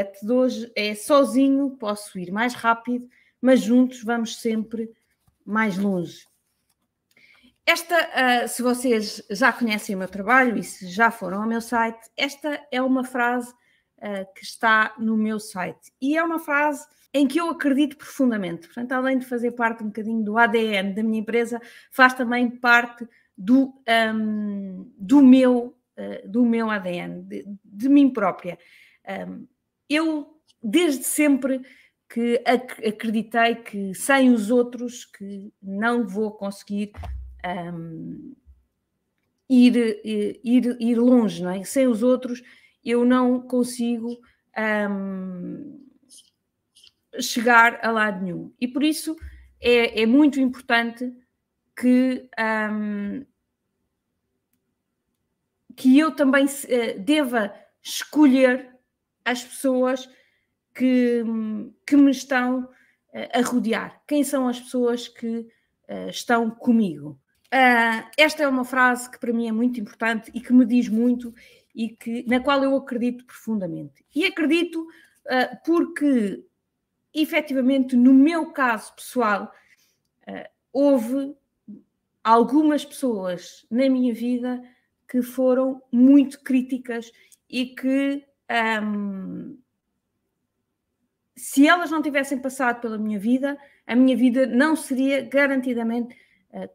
atleta de hoje é: sozinho posso ir mais rápido, mas juntos vamos sempre mais longe. Esta, se vocês já conhecem o meu trabalho e se já foram ao meu site, esta é uma frase que está no meu site. E é uma frase em que eu acredito profundamente. Portanto, além de fazer parte um bocadinho do ADN da minha empresa, faz também parte do meu ADN, de mim própria. Eu, desde sempre, que acreditei que sem os outros que não vou conseguir ir longe, não é? Sem os outros eu não consigo chegar a lado nenhum. E por isso é muito importante que eu também deva escolher as pessoas que me estão a rodear. Quem são as pessoas que estão comigo? Esta é uma frase que para mim é muito importante e que me diz muito e na qual eu acredito profundamente. E acredito porque, efetivamente, no meu caso pessoal, houve algumas pessoas na minha vida que foram muito críticas e que, se elas não tivessem passado pela minha vida, a minha vida não seria garantidamente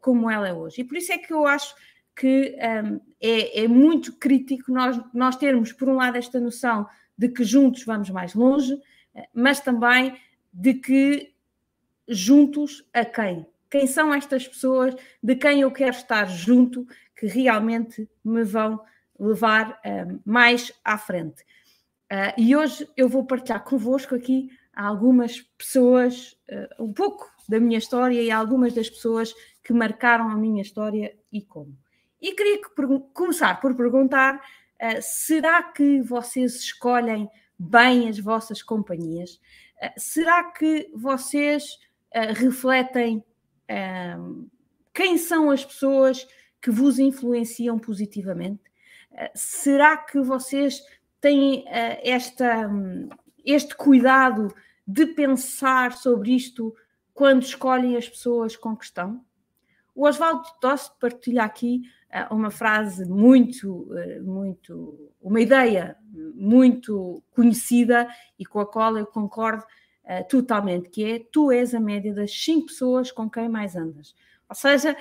como ela é hoje. E por isso é que eu acho que é muito crítico nós termos, por um lado, esta noção de que juntos vamos mais longe, mas também de que juntos a quem? Quem são estas pessoas de quem eu quero estar junto, que realmente me vão levar mais à frente. E hoje eu vou partilhar convosco aqui algumas pessoas, um pouco da minha história e algumas das pessoas que marcaram a minha história e como. E queria começar por perguntar, será que vocês escolhem bem as vossas companhias? Será que vocês refletem quem são as pessoas que vos influenciam positivamente? Será que vocês têm este cuidado de pensar sobre isto quando escolhem as pessoas com que estão? O Osvaldo Tosse partilha aqui uma frase uma ideia muito conhecida e com a qual eu concordo totalmente, que é: tu és a média das 5 pessoas com quem mais andas. Ou seja,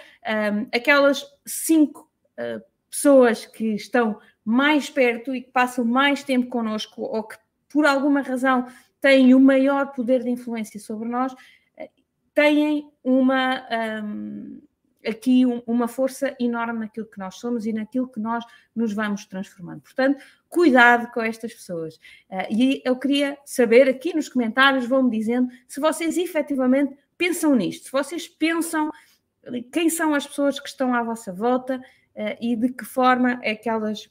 aquelas 5 pessoas que estão mais perto e que passam mais tempo connosco ou que, por alguma razão, têm o maior poder de influência sobre nós, têm uma força enorme naquilo que nós somos e naquilo que nós nos vamos transformando. Portanto, cuidado com estas pessoas. E eu queria saber, aqui nos comentários, vão-me dizendo se vocês efetivamente pensam nisto, se vocês pensam quem são as pessoas que estão à vossa volta e de que forma é que elas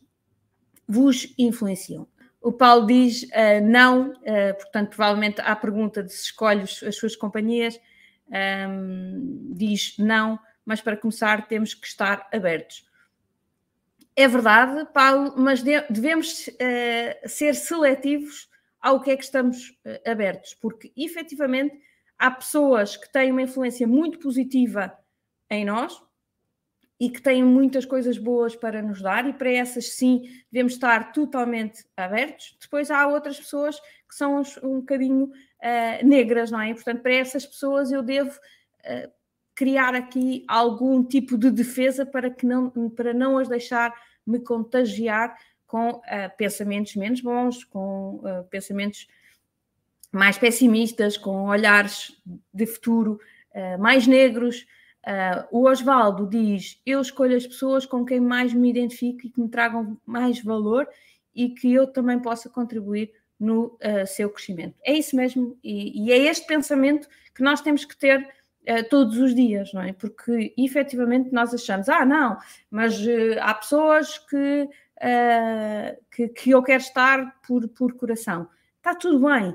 vos influenciam. O Paulo diz não, portanto, provavelmente à pergunta de se escolhe as suas companhias, diz não, mas para começar temos que estar abertos. É verdade, Paulo, mas devemos ser seletivos ao que é que estamos abertos, porque efetivamente há pessoas que têm uma influência muito positiva em nós e que têm muitas coisas boas para nos dar, e para essas sim devemos estar totalmente abertos. Depois há outras pessoas que são um bocadinho negras, não é? E, portanto, para essas pessoas eu devo criar aqui algum tipo de defesa para não as deixar me contagiar com pensamentos menos bons, com pensamentos mais pessimistas, com olhares de futuro mais negros. O Osvaldo diz: eu escolho as pessoas com quem mais me identifico e que me tragam mais valor e que eu também possa contribuir no seu crescimento. É isso mesmo, e é este pensamento que nós temos que ter todos os dias, não é? Porque efetivamente nós achamos: não, mas há pessoas que eu quero estar por coração. Está tudo bem,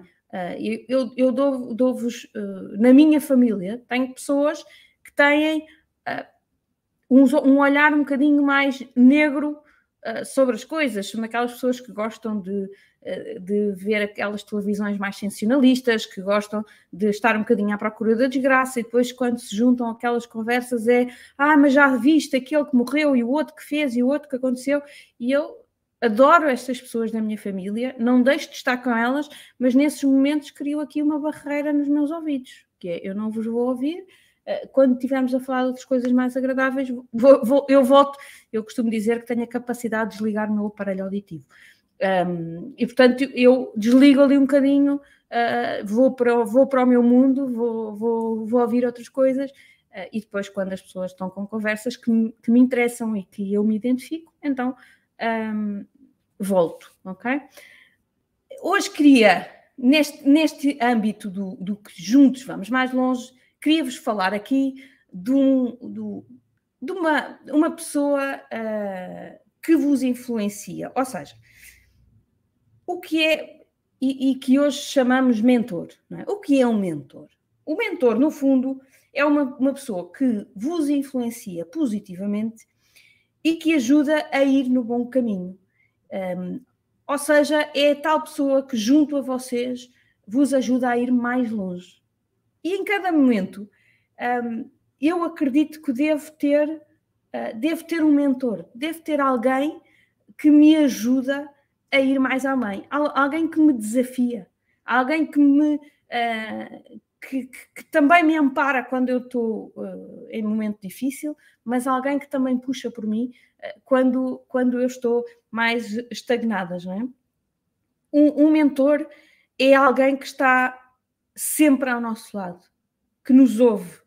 eu dou-vos, na minha família, tenho pessoas que têm um olhar um bocadinho mais negro sobre as coisas, são aquelas pessoas que gostam de ver aquelas televisões mais sensacionalistas, que gostam de estar um bocadinho à procura da desgraça, e depois quando se juntam aquelas conversas é, mas já viste aquele que morreu e o outro que fez e o outro que aconteceu, e eu adoro estas pessoas da minha família, não deixo de estar com elas, mas nesses momentos crio aqui uma barreira nos meus ouvidos, que é, eu não vos vou ouvir. Quando estivermos a falar de outras coisas mais agradáveis, eu volto. Eu costumo dizer que tenho a capacidade de desligar o meu aparelho auditivo. E, portanto, eu desligo ali um bocadinho, vou para o meu mundo, vou ouvir outras coisas, e depois, quando as pessoas estão com conversas que me interessam e que eu me identifico, então volto, ok? Hoje queria, neste âmbito do que juntos vamos mais longe, queria-vos falar aqui de uma pessoa que vos influencia, ou seja, o que é, e que hoje chamamos mentor, não é? O que é um mentor? O mentor, no fundo, é uma pessoa que vos influencia positivamente e que ajuda a ir no bom caminho, ou seja, é a tal pessoa que junto a vocês vos ajuda a ir mais longe. E em cada momento, eu acredito que devo ter um mentor, devo ter alguém que me ajuda a ir mais além, alguém que me desafia, alguém que também me ampara quando eu estou em momento difícil, mas alguém que também puxa por mim quando eu estou mais estagnada, não é? Um mentor é alguém que está sempre ao nosso lado, que nos ouve,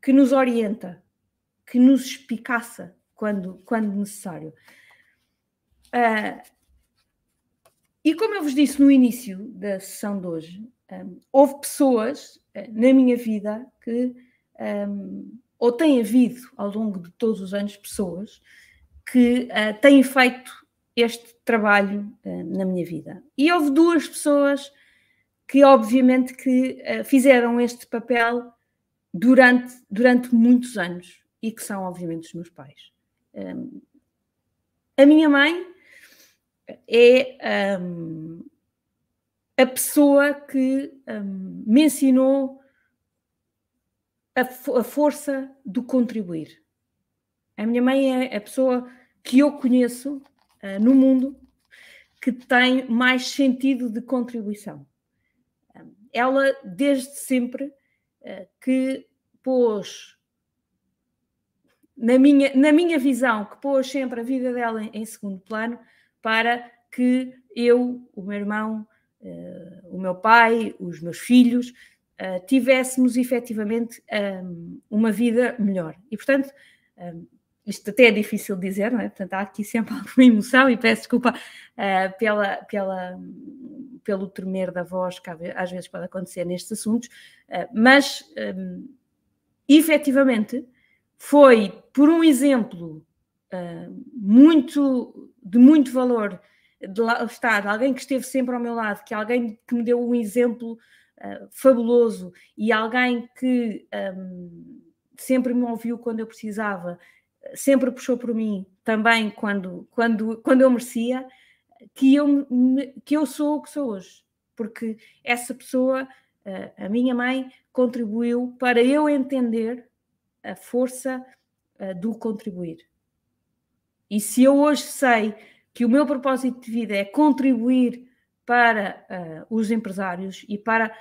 que nos orienta, que nos espicaça quando necessário. E como eu vos disse no início da sessão de hoje, houve pessoas na minha vida que, ou tem havido ao longo de todos os anos pessoas que têm feito este trabalho na minha vida. E houve duas pessoas que obviamente que fizeram este papel durante muitos anos e que são obviamente os meus pais. A minha mãe é a pessoa que me ensinou a força do contribuir. A minha mãe é a pessoa que eu conheço no mundo que tem mais sentido de contribuição. Ela, desde sempre, que pôs, na minha visão, que pôs sempre a vida dela em segundo plano para que eu, o meu irmão, o meu pai, os meus filhos, tivéssemos efetivamente uma vida melhor. E, portanto, isto até é difícil dizer, não é? Portanto, há aqui sempre alguma emoção e peço desculpa pelo tremer da voz que às vezes pode acontecer nestes assuntos, mas efetivamente foi por um exemplo de muito valor, de lá estar alguém que esteve sempre ao meu lado, que alguém que me deu um exemplo fabuloso e alguém que sempre me ouviu quando eu precisava, sempre puxou por mim também quando eu merecia, que eu sou o que sou hoje, porque essa pessoa, a minha mãe, contribuiu para eu entender a força do contribuir. E se eu hoje sei que o meu propósito de vida é contribuir para os empresários e para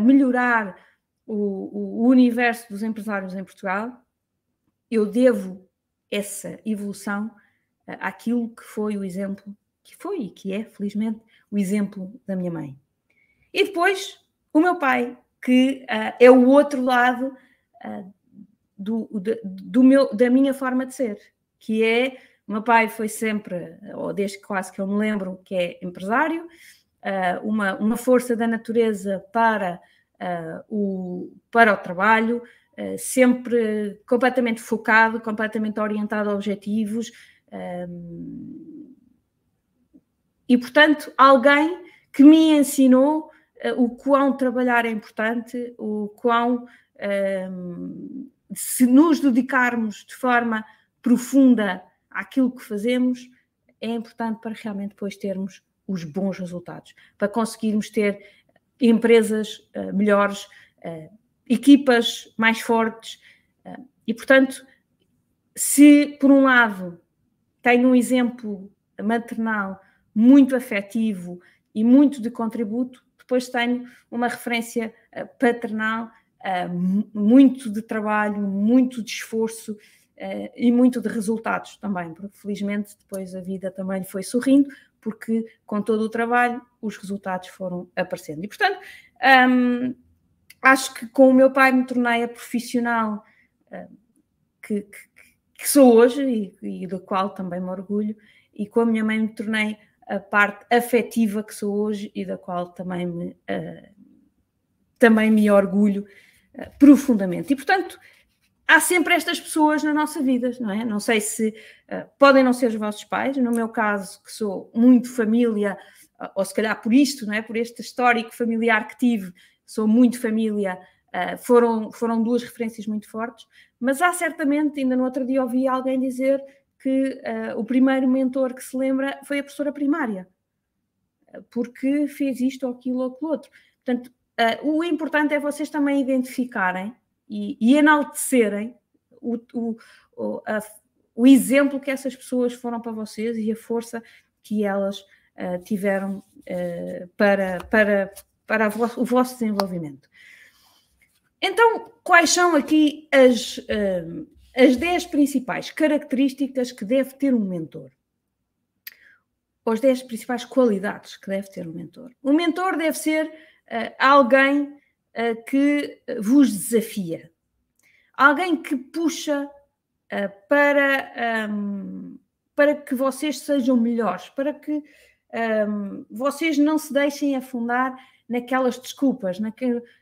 melhorar o universo dos empresários em Portugal, eu devo essa evolução àquilo que foi o exemplo, que foi e que é, felizmente, o exemplo da minha mãe. E depois, o meu pai, que é o outro lado da minha forma de ser, que é, o meu pai foi sempre, ou desde quase que eu me lembro, que é empresário, uma força da natureza para o trabalho, sempre completamente focado, completamente orientado a objetivos, e portanto alguém que me ensinou o quão trabalhar é importante, o quão se nos dedicarmos de forma profunda aquilo que fazemos, é importante para realmente depois termos os bons resultados, para conseguirmos ter empresas melhores, equipas mais fortes. E, portanto, se por um lado tenho um exemplo maternal muito afetivo e muito de contributo, depois tenho uma referência paternal muito de trabalho, muito de esforço e muito de resultados também, porque felizmente depois a vida também foi sorrindo, porque com todo o trabalho os resultados foram aparecendo. E portanto, acho que com o meu pai me tornei a profissional que sou hoje e da qual também me orgulho, e com a minha mãe me tornei a parte afetiva que sou hoje e da qual também me orgulho profundamente. E, portanto, há sempre estas pessoas na nossa vida, não é? Não sei se podem não ser os vossos pais. No meu caso, que sou muito família, ou se calhar por isto, não é? Por este histórico familiar que tive, sou muito família, foram duas referências muito fortes, mas há certamente, ainda no outro dia ouvi alguém dizer que o primeiro mentor que se lembra foi a professora primária, porque fez isto ou aquilo ou aquilo outro. Portanto, o importante é vocês também identificarem e enaltecerem o exemplo que essas pessoas foram para vocês e a força que elas tiveram para o vosso desenvolvimento. Então, quais são aqui as 10 principais características que deve ter um mentor? Ou as 10 principais qualidades que deve ter um mentor? Um mentor deve ser alguém que vos desafia. Alguém que puxa para que vocês sejam melhores, para que vocês não se deixem afundar naquelas desculpas,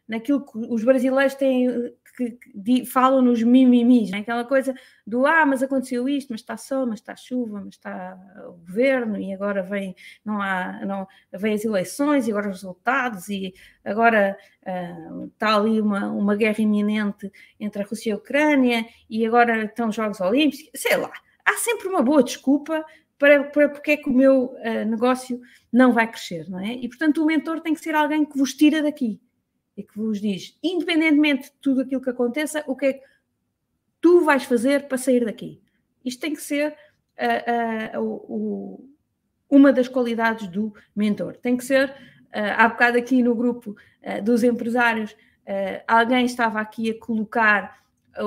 naquilo que os brasileiros têm... que falam nos mimimis, né? Aquela coisa do, mas aconteceu isto, mas está sol, mas está chuva, mas está o governo, e agora vem as eleições, e agora os resultados, e agora está ali uma guerra iminente entre a Rússia e a Ucrânia, e agora estão os Jogos Olímpicos, sei lá. Há sempre uma boa desculpa para porque é que o meu negócio não vai crescer, não é? E, portanto, o mentor tem que ser alguém que vos tira daqui, e que vos diz, independentemente de tudo aquilo que aconteça, o que é que tu vais fazer para sair daqui. Isto tem que ser uma das qualidades do mentor. Tem que ser, há bocado aqui no grupo dos empresários, alguém estava aqui a colocar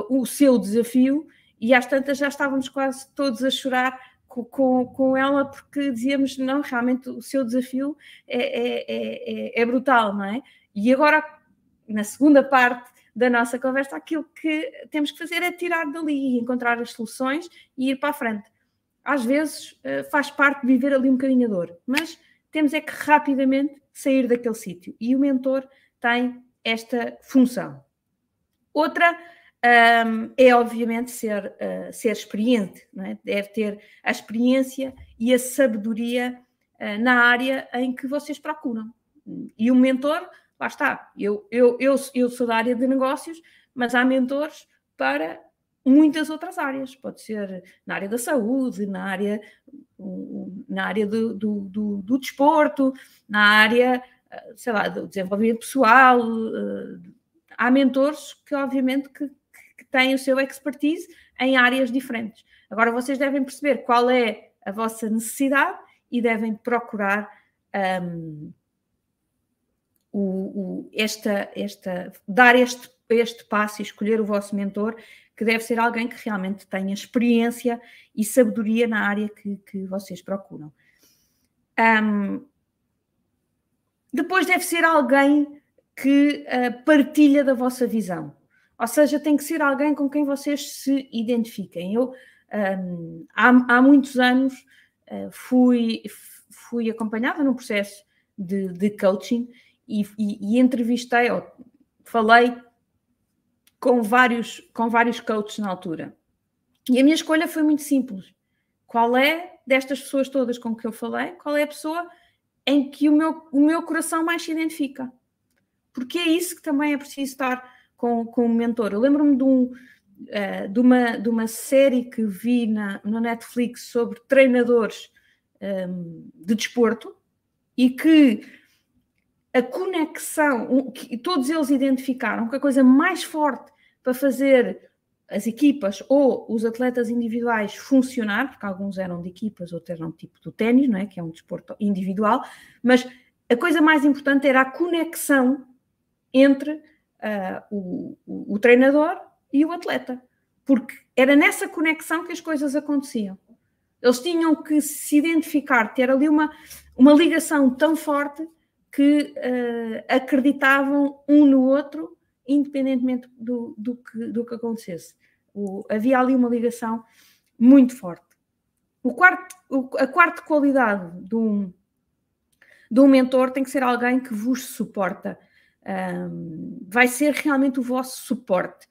o seu desafio, e às tantas já estávamos quase todos a chorar com ela, porque dizíamos, não, realmente o seu desafio é brutal, não é? E agora, na segunda parte da nossa conversa, aquilo que temos que fazer é tirar dali e encontrar as soluções e ir para a frente. Às vezes faz parte de viver ali um bocadinho a dor, mas temos é que rapidamente sair daquele sítio. E o mentor tem esta função. Outra é, obviamente, ser experiente, não é? Deve ter a experiência e a sabedoria na área em que vocês procuram. E o mentor... Lá está, eu sou da área de negócios, mas há mentores para muitas outras áreas. Pode ser na área da saúde, na área do desporto, na área, sei lá, do desenvolvimento pessoal. Há mentores que, obviamente, que têm o seu expertise em áreas diferentes. Agora, vocês devem perceber qual é a vossa necessidade e devem procurar... dar este passo e escolher o vosso mentor, que deve ser alguém que realmente tenha experiência e sabedoria na área que vocês procuram. Depois deve ser alguém que partilha da vossa visão, ou seja, tem que ser alguém com quem vocês se identifiquem. Eu há muitos anos fui acompanhada num processo de coaching, e entrevistei, ou falei com vários coaches na altura. E a minha escolha foi muito simples. Qual é, destas pessoas todas com que eu falei, qual é a pessoa em que o meu coração mais se identifica? Porque é isso que também é preciso estar com um mentor. Eu lembro-me de uma série que vi no Netflix sobre treinadores de desporto, e que a conexão, que todos eles identificaram que a coisa mais forte para fazer as equipas ou os atletas individuais funcionar, porque alguns eram de equipas, outros eram tipo do ténis, não é? Que é um desporto individual, mas a coisa mais importante era a conexão entre o treinador e o atleta, porque era nessa conexão que as coisas aconteciam. Eles tinham que se identificar, ter ali uma ligação tão forte que acreditavam um no outro, independentemente do que acontecesse. Havia ali uma ligação muito forte. A quarta qualidade de um mentor tem que ser alguém que vos suporta. Vai ser realmente o vosso suporte.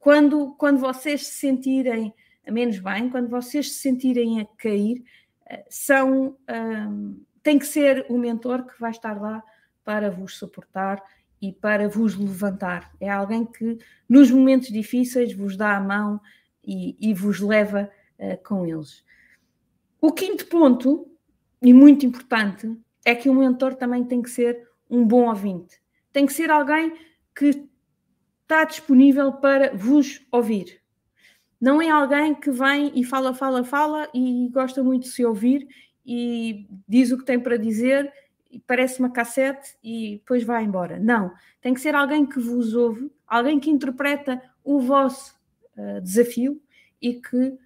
Quando vocês se sentirem menos bem, quando vocês se sentirem a cair, tem que ser o mentor que vai estar lá para vos suportar e para vos levantar. É alguém que nos momentos difíceis vos dá a mão e vos leva com eles. O quinto ponto, e muito importante, é que o mentor também tem que ser um bom ouvinte. Tem que ser alguém que está disponível para vos ouvir. Não é alguém que vem e fala e gosta muito de se ouvir e diz o que tem para dizer e parece uma cassete e depois vai embora. Não. Tem que ser alguém que vos ouve, alguém que interpreta o vosso desafio e que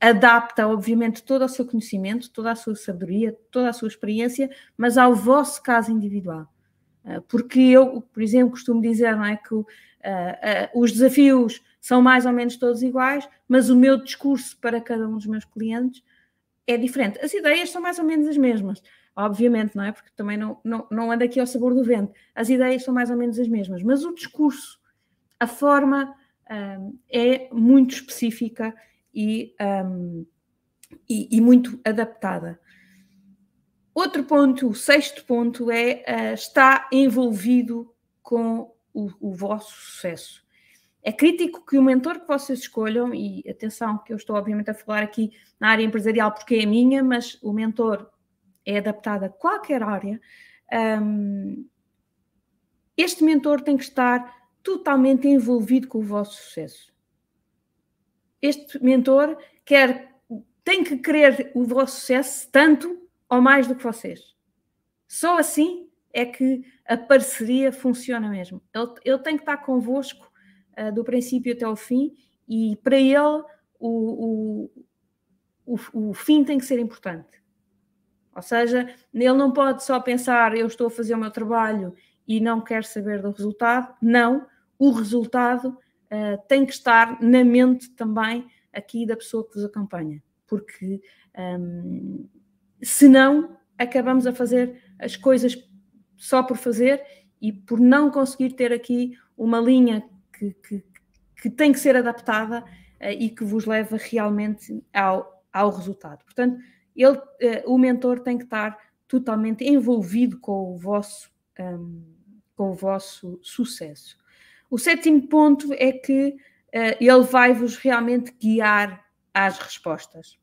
adapta, obviamente, todo o seu conhecimento, toda a sua sabedoria, toda a sua experiência, mas ao vosso caso individual. Porque eu, por exemplo, costumo dizer, não é, que os desafios são mais ou menos todos iguais, mas o meu discurso para cada um dos meus clientes é diferente. As ideias são mais ou menos as mesmas, obviamente, não é? Porque também não ando aqui ao sabor do vento. As ideias são mais ou menos as mesmas, mas o discurso, a forma é muito específica e muito adaptada. Outro ponto, o sexto ponto, é estar envolvido com o vosso sucesso. É crítico que o mentor que vocês escolham, e atenção que eu estou obviamente a falar aqui na área empresarial porque é a minha, mas o mentor é adaptado a qualquer área, este mentor tem que estar totalmente envolvido com o vosso sucesso. Este mentor tem que querer o vosso sucesso tanto ou mais do que vocês. Só assim é que a parceria funciona mesmo. Ele tem que estar convosco do princípio até ao fim, e para ele o fim tem que ser importante. Ou seja, ele não pode só pensar eu estou a fazer o meu trabalho e não quero saber do resultado. Não, o resultado tem que estar na mente também aqui da pessoa que vos acompanha, porque senão acabamos a fazer as coisas só por fazer e por não conseguir ter aqui uma linha que tem que ser adaptada e que vos leva realmente ao resultado. Portanto, o mentor tem que estar totalmente envolvido com o vosso sucesso. O sétimo ponto é que ele vai-vos realmente guiar às respostas.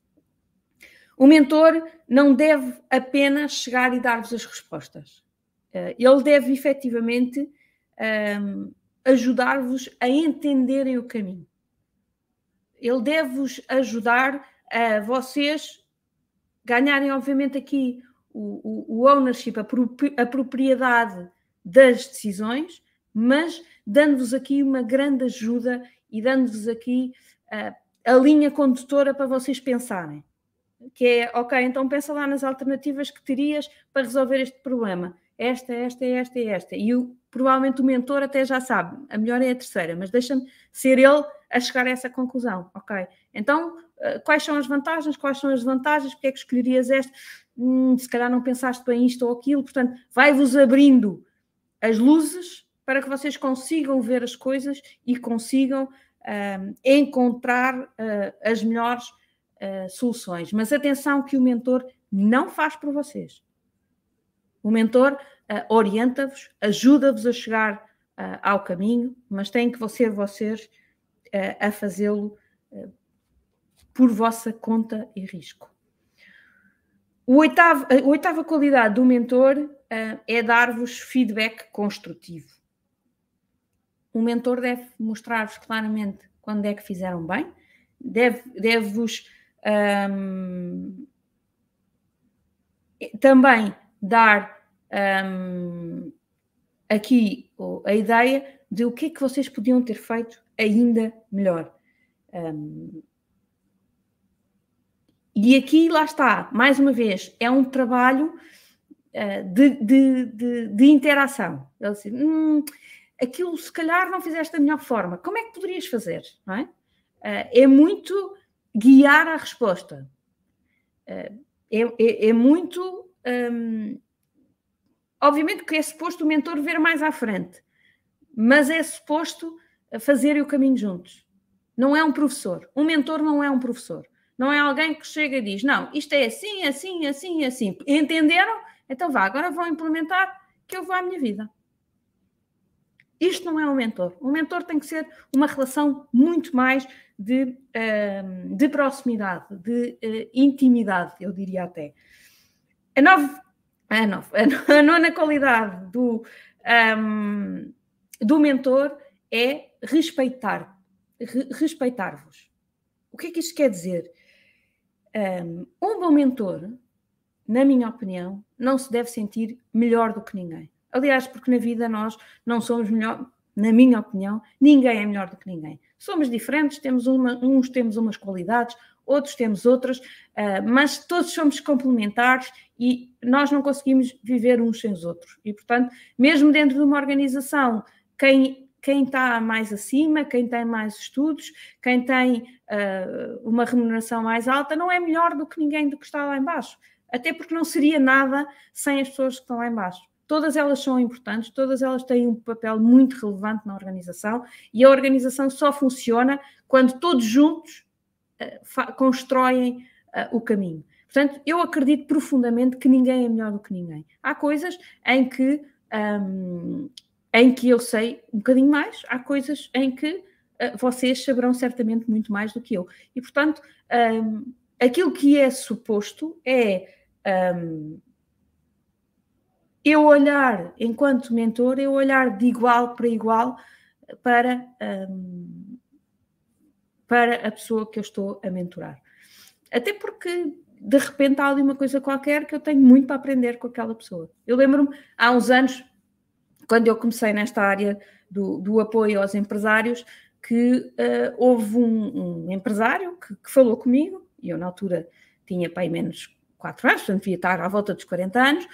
O mentor não deve apenas chegar e dar-vos as respostas. Ele deve, efetivamente, ajudar-vos a entenderem o caminho. Ele deve-vos ajudar a vocês ganharem, obviamente, aqui o ownership, a propriedade das decisões, mas dando-vos aqui uma grande ajuda e dando-vos aqui a linha condutora para vocês pensarem. Que é, ok, então pensa lá nas alternativas que terias para resolver este problema. Esta. E provavelmente o mentor até já sabe, a melhor é a terceira, mas deixa-me ser ele a chegar a essa conclusão. Ok, então quais são as vantagens, quais são as desvantagens, porque é que escolherias este? Se calhar não pensaste bem isto ou aquilo. Portanto, vai-vos abrindo as luzes para que vocês consigam ver as coisas e consigam encontrar as melhores soluções. Mas atenção que o mentor não faz por vocês. O mentor orienta-vos, ajuda-vos a chegar ao caminho, mas tem que ser vocês a fazê-lo por vossa conta e risco. A oitava qualidade do mentor é dar-vos feedback construtivo. O mentor deve mostrar-vos claramente quando é que fizeram bem, deve-vos também dar aqui a ideia de o que é que vocês podiam ter feito ainda melhor. E aqui, lá está, mais uma vez, é um trabalho de interação. Ele diz, aquilo se calhar não fizeste da melhor forma, como é que poderias fazer? Não é? É muito guiar a resposta. É muito... obviamente que é suposto o mentor ver mais à frente, mas é suposto fazerem o caminho juntos. Não é um professor. Um mentor não é um professor. Não é alguém que chega e diz, não, isto é assim, assim, assim, assim. Entenderam? Então vá, agora vão implementar que eu vou à minha vida. Isto não é um mentor. Um mentor tem que ser uma relação muito mais de proximidade, de intimidade, eu diria até. A nona qualidade do mentor é respeitar-vos. O que é que isto quer dizer? Um bom mentor, na minha opinião, não se deve sentir melhor do que ninguém. Aliás, porque na vida nós não somos melhor, na minha opinião, ninguém é melhor do que ninguém. Somos diferentes, uns temos umas qualidades, outros temos outras, mas todos somos complementares e nós não conseguimos viver uns sem os outros. E, portanto, mesmo dentro de uma organização, quem está mais acima, quem tem mais estudos, quem tem uma remuneração mais alta, não é melhor do que ninguém do que está lá em baixo. Até porque não seria nada sem as pessoas que estão lá em baixo. Todas elas são importantes, todas elas têm um papel muito relevante na organização e a organização só funciona quando todos juntos constroem o caminho. Portanto, eu acredito profundamente que ninguém é melhor do que ninguém. Há coisas em que eu sei um bocadinho mais, há coisas em que vocês saberão certamente muito mais do que eu. E, portanto, aquilo que é suposto é... eu olhar, enquanto mentor, eu olhar de igual para a pessoa que eu estou a mentorar. Até porque, de repente, há ali uma coisa qualquer que eu tenho muito para aprender com aquela pessoa. Eu lembro-me, há uns anos, quando eu comecei nesta área do apoio aos empresários, que houve um empresário que falou comigo, e eu na altura tinha pai menos 4 anos, portanto devia estar à volta dos 40 anos,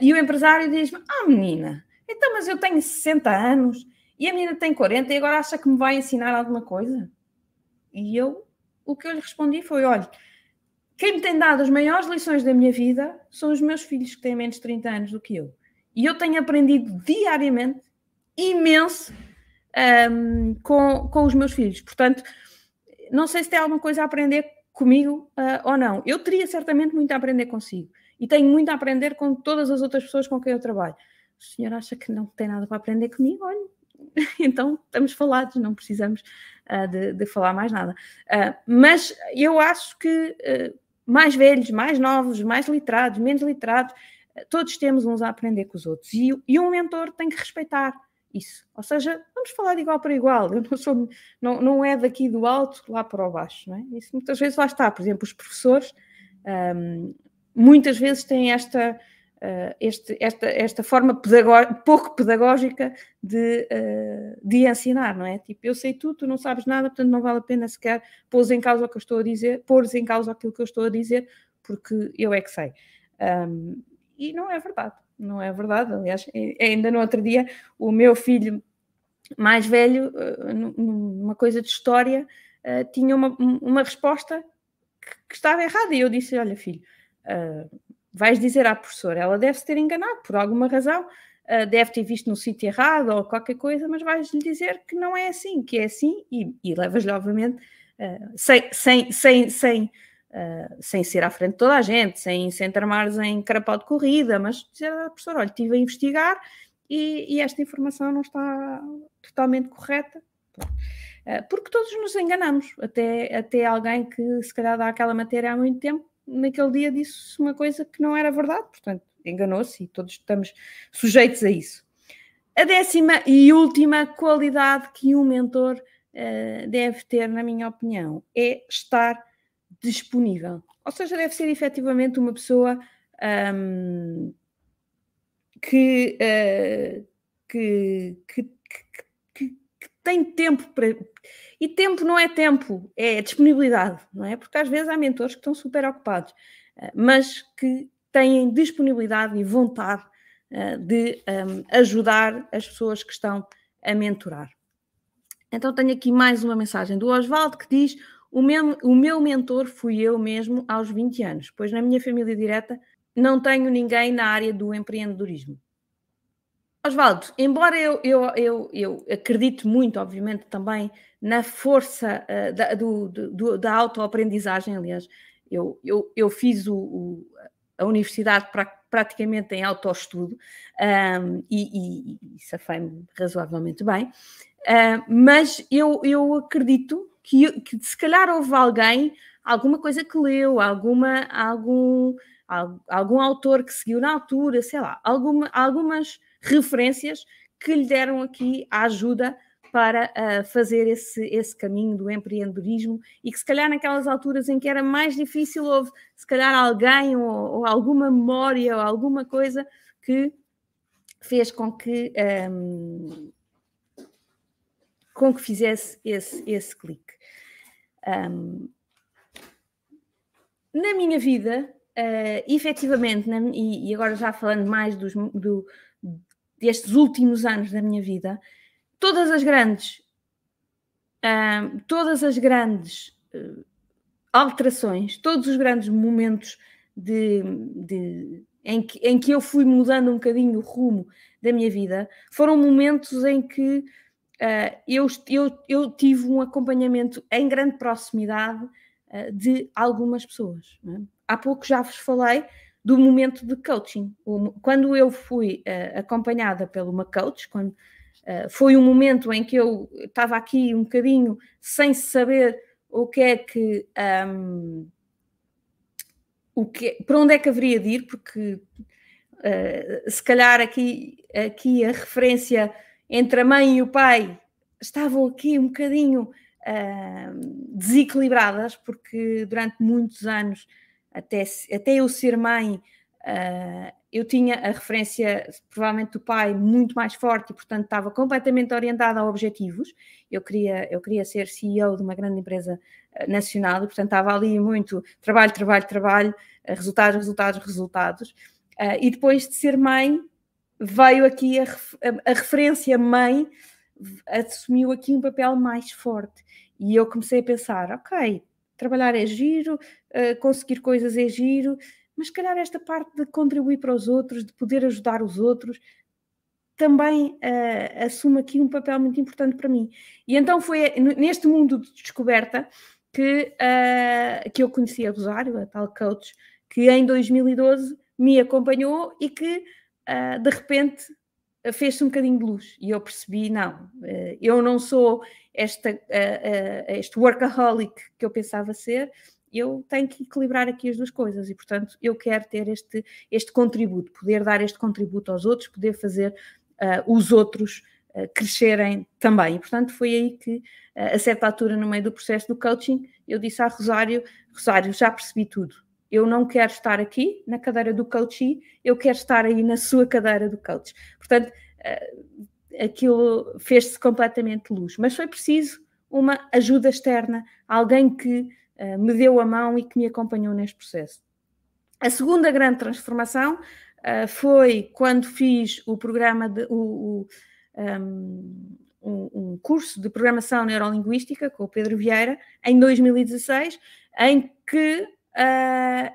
e o empresário diz-me, menina, então mas eu tenho 60 anos e a menina tem 40 e agora acha que me vai ensinar alguma coisa? E o que eu lhe respondi foi, olha, quem me tem dado as maiores lições da minha vida são os meus filhos que têm menos de 30 anos do que eu. E eu tenho aprendido diariamente imenso com os meus filhos. Portanto, não sei se tem alguma coisa a aprender comigo ou não. Eu teria certamente muito a aprender consigo. E tenho muito a aprender com todas as outras pessoas com quem eu trabalho. O senhor acha que não tem nada para aprender comigo? Olha, então estamos falados, não precisamos de falar mais nada. Mas eu acho que mais velhos, mais novos, mais literados, menos literados, todos temos uns a aprender com os outros. E um mentor tem que respeitar isso. Ou seja, vamos falar de igual para igual. Eu não é daqui do alto lá para o baixo. Não é? Isso muitas vezes lá está. Por exemplo, os professores... muitas vezes têm esta forma pouco pedagógica de ensinar, não é? Tipo, eu sei tudo, tu não sabes nada, portanto não vale a pena sequer pôr em causa aquilo que eu estou a dizer, porque eu é que sei. E não é verdade, não é verdade. Aliás, ainda no outro dia, o meu filho mais velho, numa coisa de história, tinha uma resposta que estava errada, e eu disse, olha filho, vais dizer à professora, ela deve-se ter enganado por alguma razão, deve ter visto no sítio errado ou qualquer coisa, mas vais-lhe dizer que não é assim, que é assim, e levas-lhe obviamente sem ser à frente de toda a gente, sem te armares em carapau de corrida, mas dizer à professora, olha, estive a investigar e esta informação não está totalmente correta. porque todos nos enganamos, até alguém que se calhar dá aquela matéria há muito tempo, naquele dia disse uma coisa que não era verdade, portanto enganou-se e todos estamos sujeitos a isso. A 10ª e última qualidade que um mentor deve ter, na minha opinião, é estar disponível, ou seja, deve ser efetivamente uma pessoa que tem tempo para... E tempo não é tempo, é disponibilidade, não é? Porque às vezes há mentores que estão super ocupados, mas que têm disponibilidade e vontade de ajudar as pessoas que estão a mentorar. Então tenho aqui mais uma mensagem do Osvaldo que diz: o meu mentor fui eu mesmo aos 20 anos, pois na minha família direta não tenho ninguém na área do empreendedorismo. Osvaldo, embora eu acredite muito, obviamente, também na força da autoaprendizagem, aliás, eu fiz a universidade praticamente em autoestudo e safei-me razoavelmente bem, mas eu acredito que se calhar houve alguém, alguma coisa que leu, algum autor que seguiu na altura, sei lá, algumas referências que lhe deram aqui a ajuda para fazer esse caminho do empreendedorismo, e que se calhar naquelas alturas em que era mais difícil houve se calhar alguém ou alguma memória ou alguma coisa que fez com que fizesse esse clique. Na minha vida, efetivamente, e agora já falando mais destes últimos anos da minha vida, todas as grandes alterações, todos os grandes momentos em que eu fui mudando um bocadinho o rumo da minha vida, foram momentos em que eu tive um acompanhamento em grande proximidade de algumas pessoas, não é? Há pouco já vos falei do momento de coaching. Quando eu fui acompanhada por uma coach, foi um momento em que eu estava aqui um bocadinho sem saber para onde é que haveria de ir, porque se calhar aqui a referência entre a mãe e o pai estavam aqui um bocadinho desequilibradas, porque durante muitos anos, até eu ser mãe, eu tinha a referência provavelmente do pai muito mais forte e portanto estava completamente orientada a objetivos. Eu queria ser CEO de uma grande empresa nacional e portanto estava ali muito trabalho, trabalho, trabalho, resultados, resultados, resultados, e depois de ser mãe veio aqui a referência mãe, assumiu aqui um papel mais forte, e eu comecei a pensar, ok, trabalhar é giro, conseguir coisas é giro, mas se calhar esta parte de contribuir para os outros, de poder ajudar os outros, também assume aqui um papel muito importante para mim. E então foi neste mundo de descoberta que eu conheci a Rosário, a tal coach, que em 2012 me acompanhou e que de repente fez-se um bocadinho de luz, e eu percebi, não, eu não sou este workaholic que eu pensava ser, eu tenho que equilibrar aqui as duas coisas, e portanto eu quero ter este contributo, poder dar este contributo aos outros, poder fazer os outros crescerem também, e portanto foi aí que a certa altura, no meio do processo do coaching, eu disse à Rosário, já percebi tudo, eu não quero estar aqui na cadeira do coachee, eu quero estar aí na sua cadeira do coach. Portanto, aquilo fez-se completamente luz. Mas foi preciso uma ajuda externa, alguém que me deu a mão e que me acompanhou neste processo. A segunda grande transformação foi quando fiz o programa um curso de programação neurolinguística com o Pedro Vieira, em 2016, em que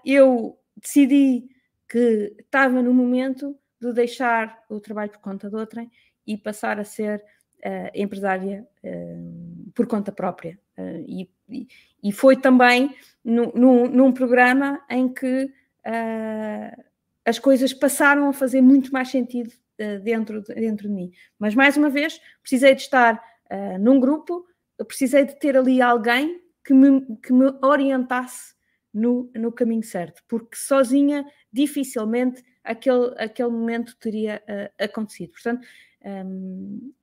eu decidi que estava no momento de deixar o trabalho por conta de outrem e passar a ser empresária por conta própria, e foi também num programa em que as coisas passaram a fazer muito mais sentido dentro de mim, mas mais uma vez precisei de estar num grupo eu precisei de ter ali alguém que me orientasse no caminho certo, porque sozinha dificilmente aquele momento teria acontecido. Portanto,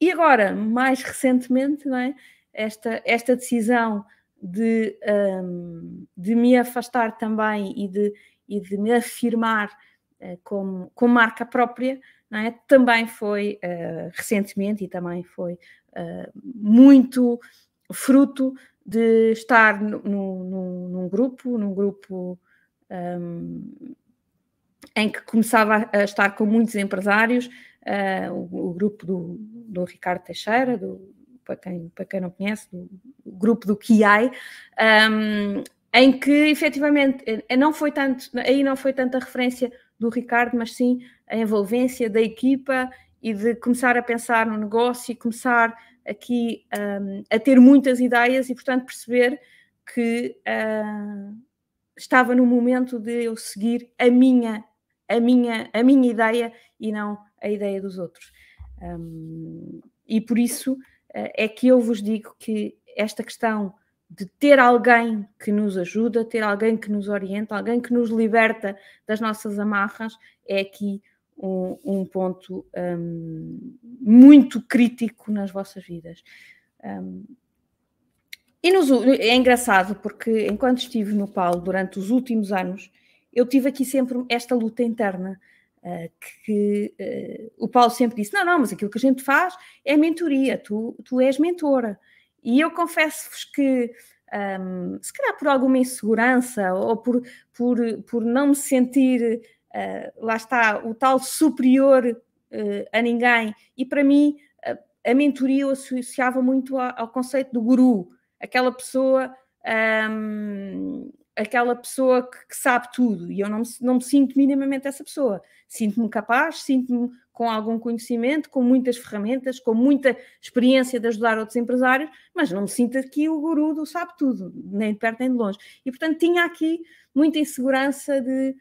e agora, mais recentemente, não é? Esta decisão de me afastar também e de me afirmar com marca própria, não é? Também foi recentemente, e também foi muito fruto de estar num grupo em que começava a estar com muitos empresários, o grupo do Ricardo Teixeira, para quem não conhece, o grupo do KI, em que efetivamente não foi tanto a referência do Ricardo, mas sim a envolvência da equipa e de começar a pensar no negócio e começar aqui a ter muitas ideias e, portanto, perceber que estava no momento de eu seguir a minha ideia e não a ideia dos outros. E por isso é que eu vos digo que esta questão de ter alguém que nos ajuda, ter alguém que nos orienta, alguém que nos liberta das nossas amarras, é aqui um ponto muito crítico nas vossas vidas. É engraçado porque, enquanto estive no Paulo durante os últimos anos, eu tive aqui sempre esta luta interna, o Paulo sempre disse, não, mas aquilo que a gente faz é mentoria, tu és mentora. E eu confesso-vos que, se calhar por alguma insegurança ou por não me sentir, lá está, o tal superior a ninguém, e para mim a mentoria eu associava muito ao conceito do guru, aquela pessoa que sabe tudo, e eu não me sinto minimamente essa pessoa. Sinto-me capaz, sinto-me com algum conhecimento, com muitas ferramentas, com muita experiência de ajudar outros empresários, mas não me sinto aqui o guru do sabe tudo, nem de perto nem de longe. E, portanto, tinha aqui muita insegurança de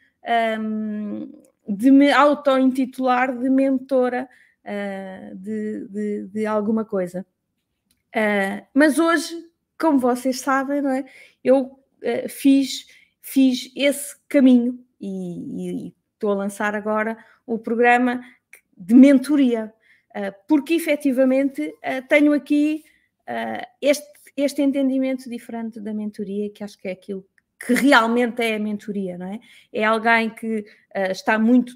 me auto-intitular de mentora de alguma coisa. Mas hoje, como vocês sabem, não é? Eu fiz esse caminho e estou a lançar agora o programa de mentoria, porque efetivamente tenho aqui este entendimento diferente da mentoria, que acho que é aquilo que realmente é a mentoria, não é? É alguém que está muito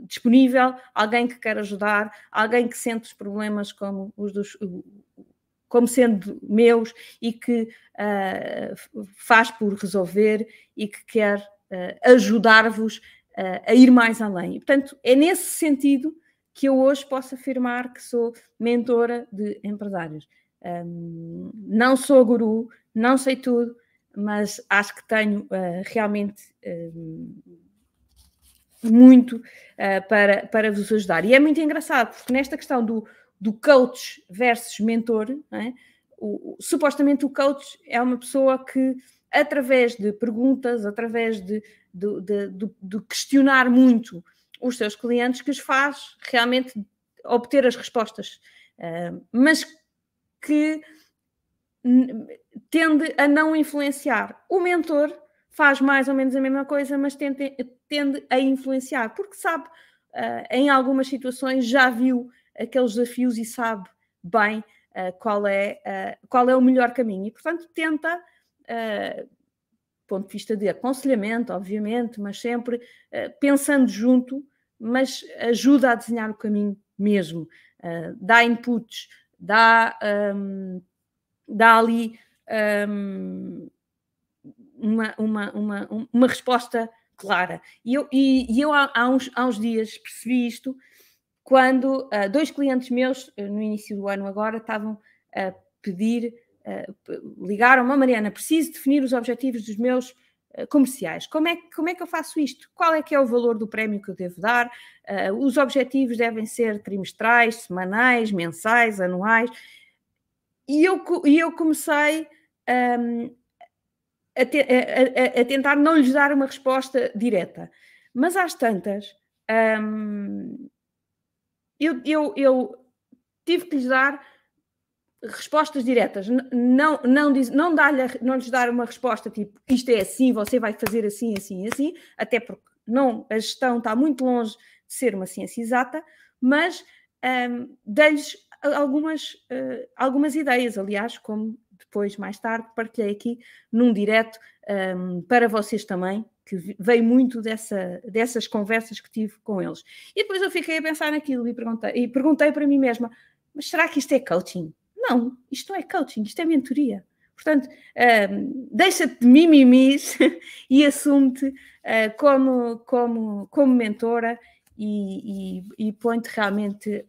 disponível, alguém que quer ajudar, alguém que sente os problemas como os como sendo meus e que faz por resolver e que quer ajudar-vos a ir mais além. E, portanto, é nesse sentido que eu hoje posso afirmar que sou mentora de empresários. Não sou guru, não sei tudo, mas acho que tenho realmente muito para vos ajudar. E é muito engraçado, porque nesta questão do coach versus mentor, não é? Supostamente o coach é uma pessoa que, através de perguntas, através de questionar muito os seus clientes, que os faz realmente obter as respostas, mas que tende a não influenciar. O mentor faz mais ou menos a mesma coisa, mas tende a influenciar, porque sabe, em algumas situações já viu aqueles desafios e sabe bem qual é o melhor caminho. E, portanto, tenta, ponto de vista de aconselhamento, obviamente, mas sempre pensando junto, mas ajuda a desenhar o caminho mesmo. Dá inputs, dá ali uma resposta clara. E eu há uns dias percebi isto, quando dois clientes meus, no início do ano agora, estavam a pedir, ligaram-me, Mariana, preciso definir os objetivos dos meus comerciais. Como é que eu faço isto? Qual é que é o valor do prémio que eu devo dar? Os objetivos devem ser trimestrais, semanais, mensais, anuais. E eu comecei a tentar não lhes dar uma resposta direta. Mas às tantas, eu tive que lhes dar respostas diretas, não lhes dar uma resposta tipo, isto é assim, você vai fazer assim, assim, assim, até porque não, a gestão está muito longe de ser uma ciência exata, mas dei-lhes algumas ideias, aliás, como depois, mais tarde, partilhei aqui num direto para vocês também, que veio muito dessas conversas que tive com eles. E depois eu fiquei a pensar naquilo e perguntei para mim mesma, mas será que isto é coaching? Não, isto não é coaching, isto é mentoria. Portanto, deixa-te de mimimis e assume-te como mentora e põe-te realmente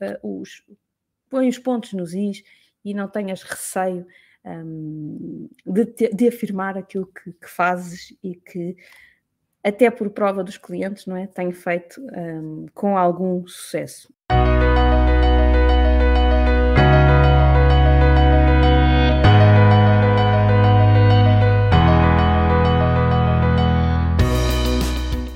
põe os pontos nos is e não tenhas receio de afirmar aquilo que fazes e que, até por prova dos clientes, não é? Tenho feito com algum sucesso.